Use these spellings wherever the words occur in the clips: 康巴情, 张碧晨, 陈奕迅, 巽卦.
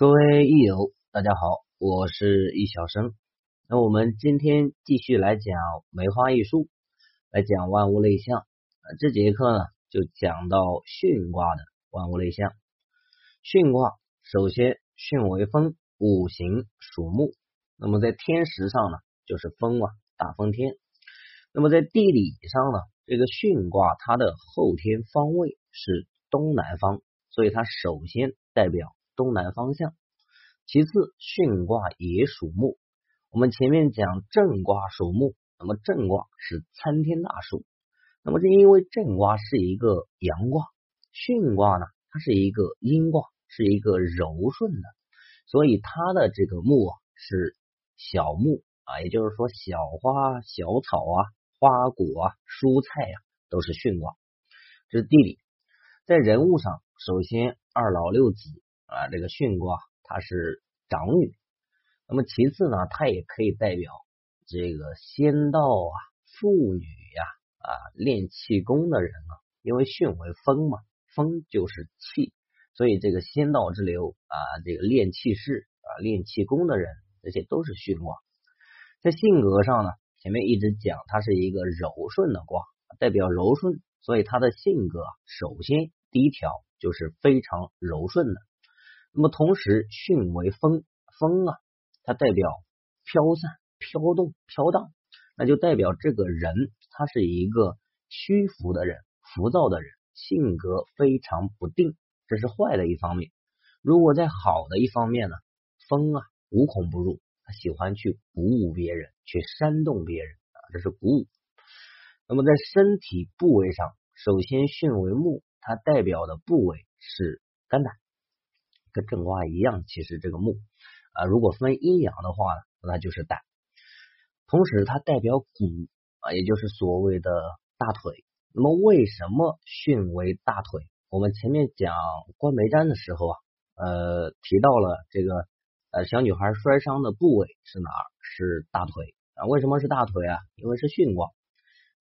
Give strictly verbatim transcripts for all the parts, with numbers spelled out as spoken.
各位益友，大家好，我是易小生。那我们今天继续来讲梅花易数，来讲万物类象。这节课呢，就讲到巽卦的万物类象。巽卦首先，巽为风，五行属木。那么在天时上呢，就是风啊，大风天。那么在地理上呢，这个巽卦它的后天方位是东南方，所以它首先代表东南方向。其次，巽卦也属木。我们前面讲震卦属木，那么震卦是参天大树。那么是因为震卦是一个阳卦，巽卦呢，它是一个阴卦，是一个柔顺的，所以它的这个木啊是小木啊，也就是说小花、小草啊、花果啊、蔬菜啊都是巽卦。这是地理。在人物上，首先二老六子。啊，这个巽卦它是长女，那么其次呢，它也可以代表这个仙道啊、妇女呀、啊、啊练气功的人啊，因为巽为风嘛，风就是气，所以这个仙道之流啊，这个练气士啊、练气功的人，这些都是巽卦。在性格上呢，前面一直讲它是一个柔顺的卦，代表柔顺，所以它的性格首先第一条就是非常柔顺的。那么同时，巽为风，风啊，它代表飘散、飘动、飘荡，那就代表这个人他是一个虚浮的人、浮躁的人，性格非常不定，这是坏的一方面。如果在好的一方面呢，风啊无孔不入，他喜欢去鼓舞别人，去煽动别人啊，这是鼓舞。那么在身体部位上，首先巽为木，它代表的部位是肝胆。跟震卦一样，其实这个木啊，如果分阴阳的话呢，那就是胆。同时它代表骨啊，也就是所谓的大腿。那么为什么巽为大腿？我们前面讲官梅占的时候啊，呃提到了这个呃小女孩摔伤的部位是哪儿？是大腿啊。为什么是大腿啊？因为是巽卦。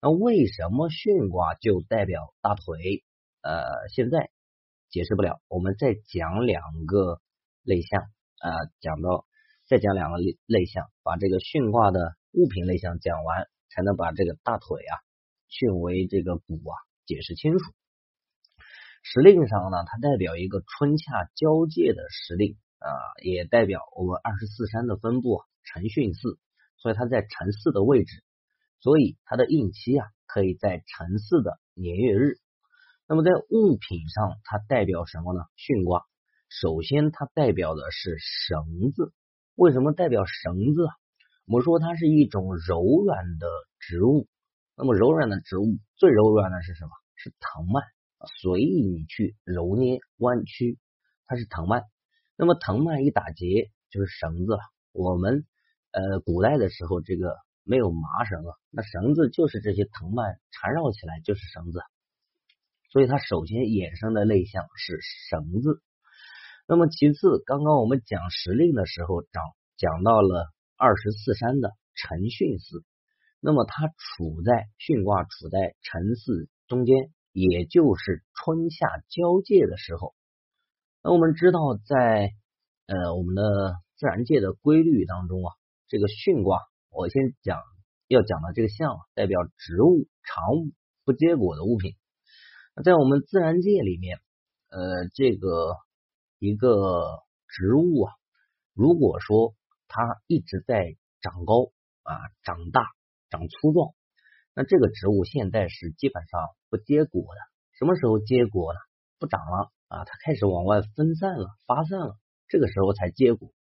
那为什么巽卦就代表大腿？呃现在解释不了，我们再讲两个类象啊、呃，讲到再讲两个类类象，把这个巽卦的物品类象讲完，才能把这个大腿啊，巽为这个骨啊解释清楚。时令上呢，它代表一个春夏交界的时令啊、呃，也代表我们二十四山的分布啊，辰巽巳，所以它在辰巳的位置，所以它的应期啊可以在辰巳的年月日。那么在物品上，它代表什么呢？巽卦首先它代表的是绳子。为什么代表绳子啊？我们说它是一种柔软的植物。那么柔软的植物最柔软的是什么？是藤蔓，随意你去揉捏弯曲，它是藤蔓。那么藤蔓一打结就是绳子了。我们呃古代的时候，这个没有麻绳啊，那绳子就是这些藤蔓缠绕起来就是绳子。所以它首先衍生的类象是绳子。那么其次，刚刚我们讲时令的时候讲讲到了二十四山的辰巽巳，那么它处在巽卦处在辰巳中间，也就是春夏交界的时候。那我们知道在呃我们的自然界的规律当中啊，这个巽卦我先讲要讲到这个象、啊、代表植物、常物、不结果的物品。在我们自然界里面，呃，这个一个植物啊，如果说它一直在长高啊、长大、长粗壮，那这个植物现在是基本上不结果的。什么时候结果呢？不长了啊，它开始往外分散了、发散了，这个时候才结果。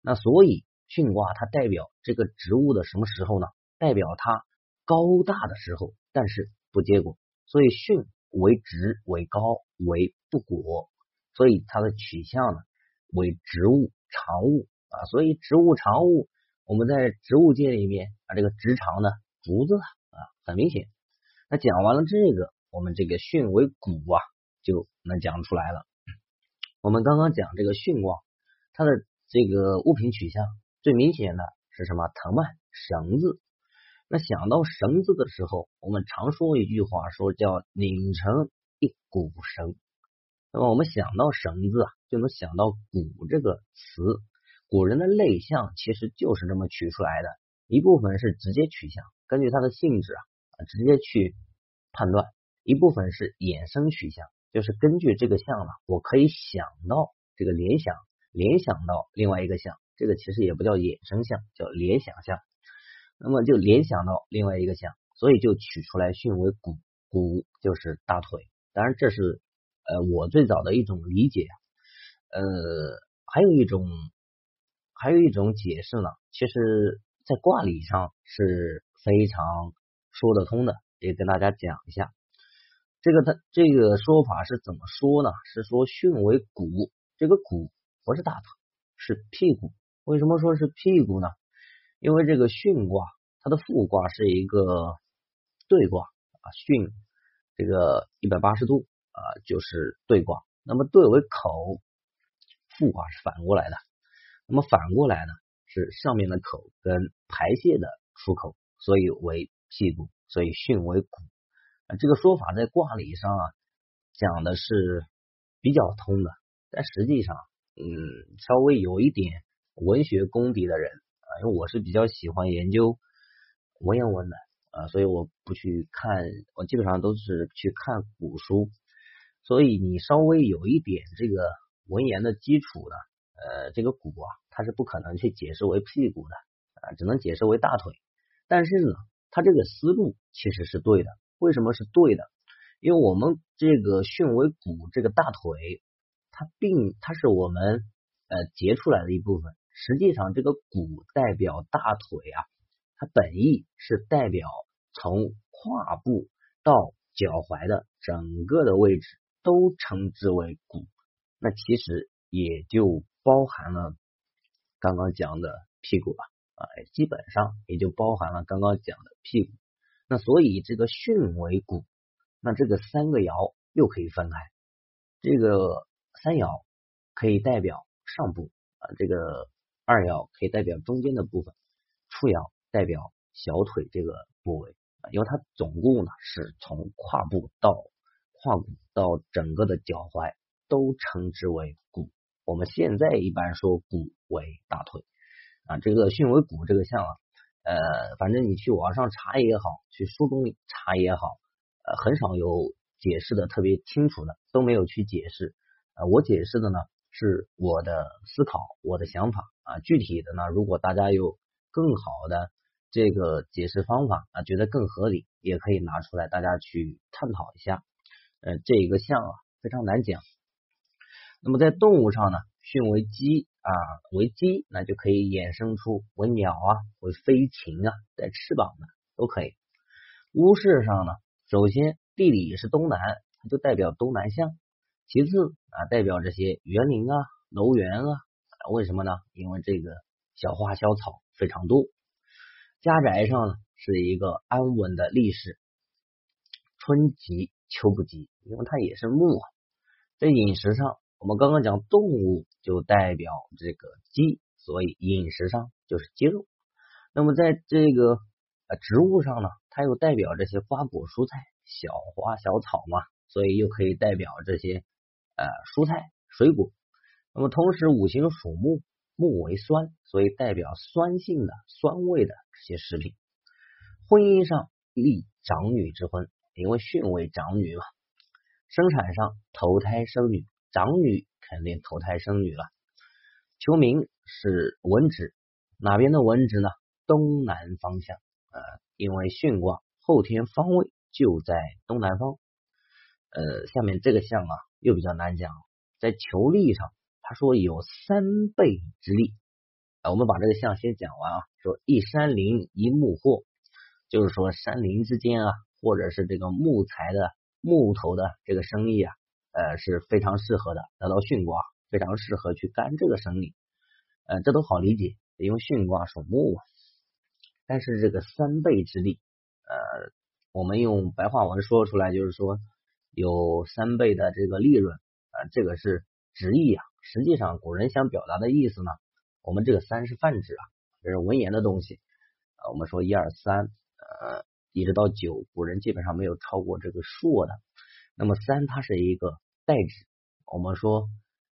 那所以巽卦它代表这个植物的什么时候呢？代表它高大的时候，但是不结果。所以巽为直、为高、为不果，所以它的取向呢为植物、常物啊。所以植物、常物，我们在植物界里面啊，这个直肠呢，竹子啊，很明显。那讲完了这个，我们这个巽为骨啊，就能讲出来了。我们刚刚讲这个巽卦，它的这个物品取向最明显的是什么？藤蔓、绳子。那想到绳子的时候，我们常说一句话，说叫拧成一股绳。那么我们想到绳子啊，就能想到骨这个词。古人的类象其实就是这么取出来的，一部分是直接取象，根据它的性质啊直接去判断，一部分是衍生取象，就是根据这个象呢，我可以想到这个联想，联想到另外一个象，这个其实也不叫衍生象，叫联想象，那么就联想到另外一个象，所以就取出来训为骨，骨就是大腿。当然这是呃我最早的一种理解，呃还有一种还有一种解释呢，其实在卦理上是非常说得通的，也跟大家讲一下。这个它这个说法是怎么说呢？是说训为骨，这个骨不是大腿，是屁股。为什么说是屁股呢？因为这个巽卦它的复卦是一个对卦啊，巽这个一百八十度啊就是对卦，那么对为口，复卦是反过来的，那么反过来呢是上面的口跟排泄的出口，所以为屁股，所以巽为骨啊。这个说法在卦理上啊讲的是比较通的，但实际上嗯稍微有一点文学功底的人，因为我是比较喜欢研究文言文的啊，所以我不去看，我基本上都是去看古书，所以你稍微有一点这个文言的基础呢，呃，这个骨啊，它是不可能去解释为屁股的啊，只能解释为大腿。但是呢，它这个思路其实是对的。为什么是对的？因为我们这个训为骨这个大腿，它并它是我们呃截出来的一部分。实际上这个骨代表大腿啊，它本意是代表从胯部到脚踝的整个的位置都称之为骨，那其实也就包含了刚刚讲的屁股吧，啊，基本上也就包含了刚刚讲的屁股。那所以这个巽为骨，那这个三个爻又可以分开，这个三爻可以代表上部啊，这个二爻可以代表中间的部分，初爻代表小腿这个部位，因为它总共呢是从胯部到胯骨到整个的脚踝都称之为骨。我们现在一般说骨为大腿啊，这个巽为骨这个象啊，呃，反正你去网上查也好，去书中查也好，呃，很少有解释的特别清楚的，都没有去解释。呃，我解释的呢是我的思考，我的想法。啊，具体的呢，如果大家有更好的这个解释方法啊，觉得更合理，也可以拿出来大家去探讨一下。呃，这一个象啊非常难讲。那么在动物上呢，巽为鸡啊，为鸡那就可以衍生出为鸟啊，为飞禽啊，带翅膀的都可以。屋室上呢，首先地理是东南，它就代表东南向，其次啊代表这些园林啊、楼园啊。为什么呢？因为这个小花小草非常多。家宅上呢是一个安稳的历史，春吉秋不吉，因为它也是木啊。在饮食上，我们刚刚讲动物就代表这个鸡，所以饮食上就是鸡肉。那么在这个植物上呢，它又代表这些瓜果蔬菜，小花小草嘛，所以又可以代表这些呃蔬菜水果。那么同时五行属木，木为酸，所以代表酸性的酸味的这些食品。婚姻上立长女之婚，因为巽为长女嘛。生产上投胎生女，长女肯定投胎生女了。求名是文职，哪边的文职呢？东南方向，呃，因为巽卦后天方位就在东南方。呃，下面这个象啊又比较难讲，在求利上。他说有三倍之力啊，我们把这个象先讲完啊。说一山林一木货，就是说山林之间啊，或者是这个木材的木头的这个生意啊，呃是非常适合的，得到巽卦非常适合去干这个生意，呃这都好理解，因为巽卦属木啊。但是这个三倍之力，呃我们用白话文说出来就是说有三倍的这个利润啊、呃，这个是直译啊。实际上古人想表达的意思呢，我们这个三是泛指啊，这是文言的东西啊。我们说一二三，呃，一直到九，古人基本上没有超过这个数的。那么三它是一个代指，我们说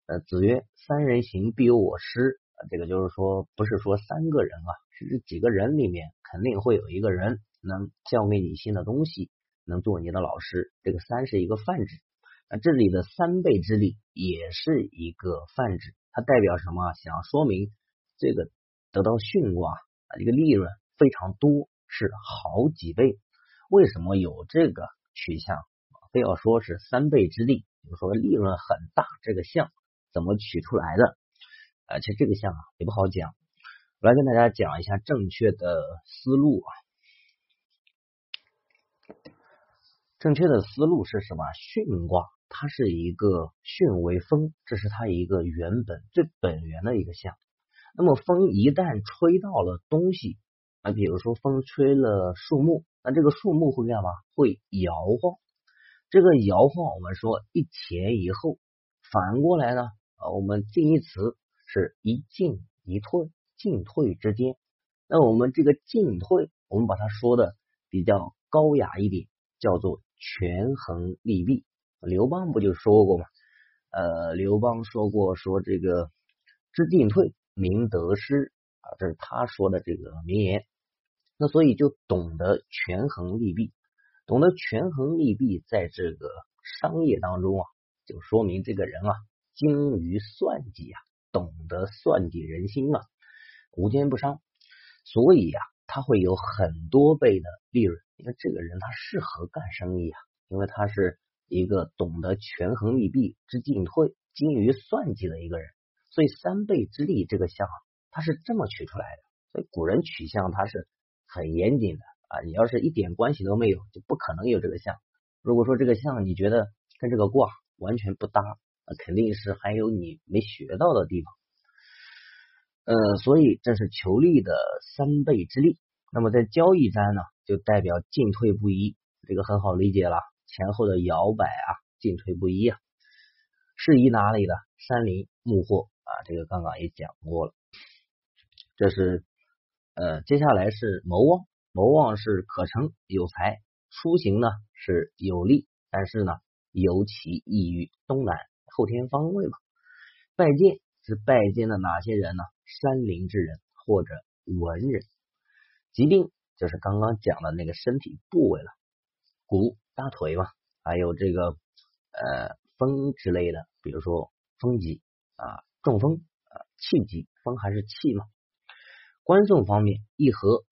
呃，子曰：“三人行，必有我师。”这个就是说，不是说三个人啊，是几个人里面肯定会有一个人能教给你新的东西，能做你的老师。这个三是一个泛指，那这里的三倍之力也是一个泛指，它代表什么？想说明这个得到巽卦啊，一个利润非常多，是好几倍。为什么有这个取向？非要说是三倍之力，比如说利润很大，这个象怎么取出来的？而且这个象啊也不好讲，我来跟大家讲一下正确的思路啊。正确的思路是什么？巽卦它是一个巽为风，这是它一个原本最本源的一个象。那么风一旦吹到了东西啊，比如说风吹了树木，那这个树木会干嘛？会摇晃。这个摇晃我们说一前一后，反过来呢啊，我们近义词是一进一退，进退之间。那我们这个进退，我们把它说的比较高雅一点，叫做权衡利弊。刘邦不就说过吗？呃，刘邦说过说这个知进退，明得失啊，这是他说的这个名言。那所以就懂得权衡利弊，懂得权衡利弊，在这个商业当中啊，就说明这个人啊，精于算计啊。懂得算计人心啊，无奸不商，所以啊，他会有很多倍的利润。因为这个人他适合干生意啊，因为他是一个懂得权衡利弊、知进退、精于算计的一个人。所以三倍之力这个象，它是这么取出来的。所以古人取象它是很严谨的啊，你要是一点关系都没有，就不可能有这个象。如果说这个象你觉得跟这个卦完全不搭，肯定是还有你没学到的地方，呃，所以这是求利的三倍之力。那么在交易占呢，就代表进退不一，这个很好理解了，前后的摇摆啊，进退不一啊，适宜哪里的？山林木货啊，这个刚刚也讲过了。这是呃，接下来是谋旺，谋旺是可成有财，出行呢是有利，但是呢尤其易于东南。后天方位嘛，拜见是拜见的哪些人呢？山林之人或者文人。疾病就是刚刚讲的那个身体部位了，骨大腿嘛，还有这个呃风之类的，比如说风疾啊，中风啊，气疾，风还是气嘛。官送方面一合，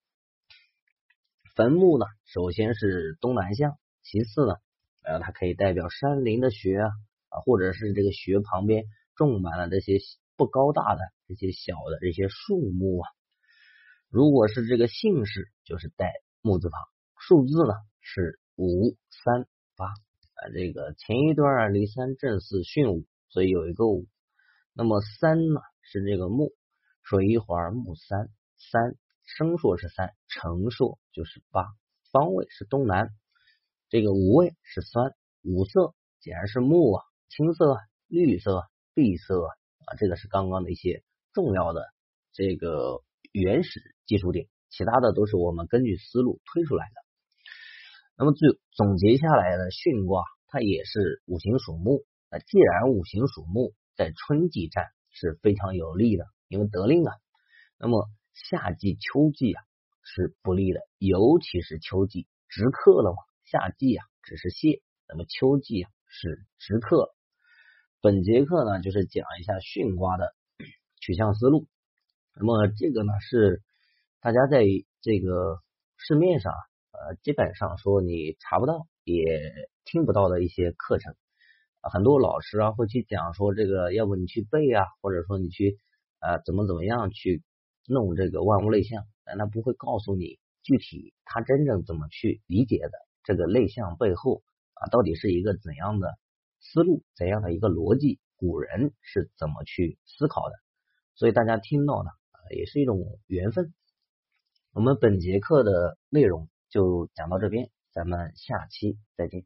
坟墓呢首先是东南向，其次呢呃它可以代表山林的穴啊，或者是这个穴旁边种满了这些不高大的这些小的这些树木啊。如果是这个姓氏，就是带木字旁，数字呢是五三八啊。这个前一段离三震四巽午，所以有一个五。那么三呢是这个木，水一环木三，三生朔是三，成朔就是八，方位是东南。这个五味是酸，五色显然是木啊。青色、绿色、碧色啊，这个是刚刚的一些重要的这个原始基础点，其他的都是我们根据思路推出来的。那么最总结下来的巽卦，它也是五行属木。那既然五行属木，在春季占是非常有利的，因为得令啊。那么夏季、秋季啊是不利的，尤其是秋季直克了嘛，夏季啊只是泄，那么秋季啊是直克。本节课呢就是讲一下巽卦的取向思路。那么这个呢是大家在这个市面上呃基本上说你查不到也听不到的一些课程，很多老师啊会去讲说这个要不你去背啊，或者说你去呃怎么怎么样去弄这个万物类象，但他不会告诉你具体他真正怎么去理解的这个类象背后啊，到底是一个怎样的思路，怎样的一个逻辑，古人是怎么去思考的。所以大家听到的、啊、也是一种缘分。我们本节课的内容就讲到这边，咱们下期再见。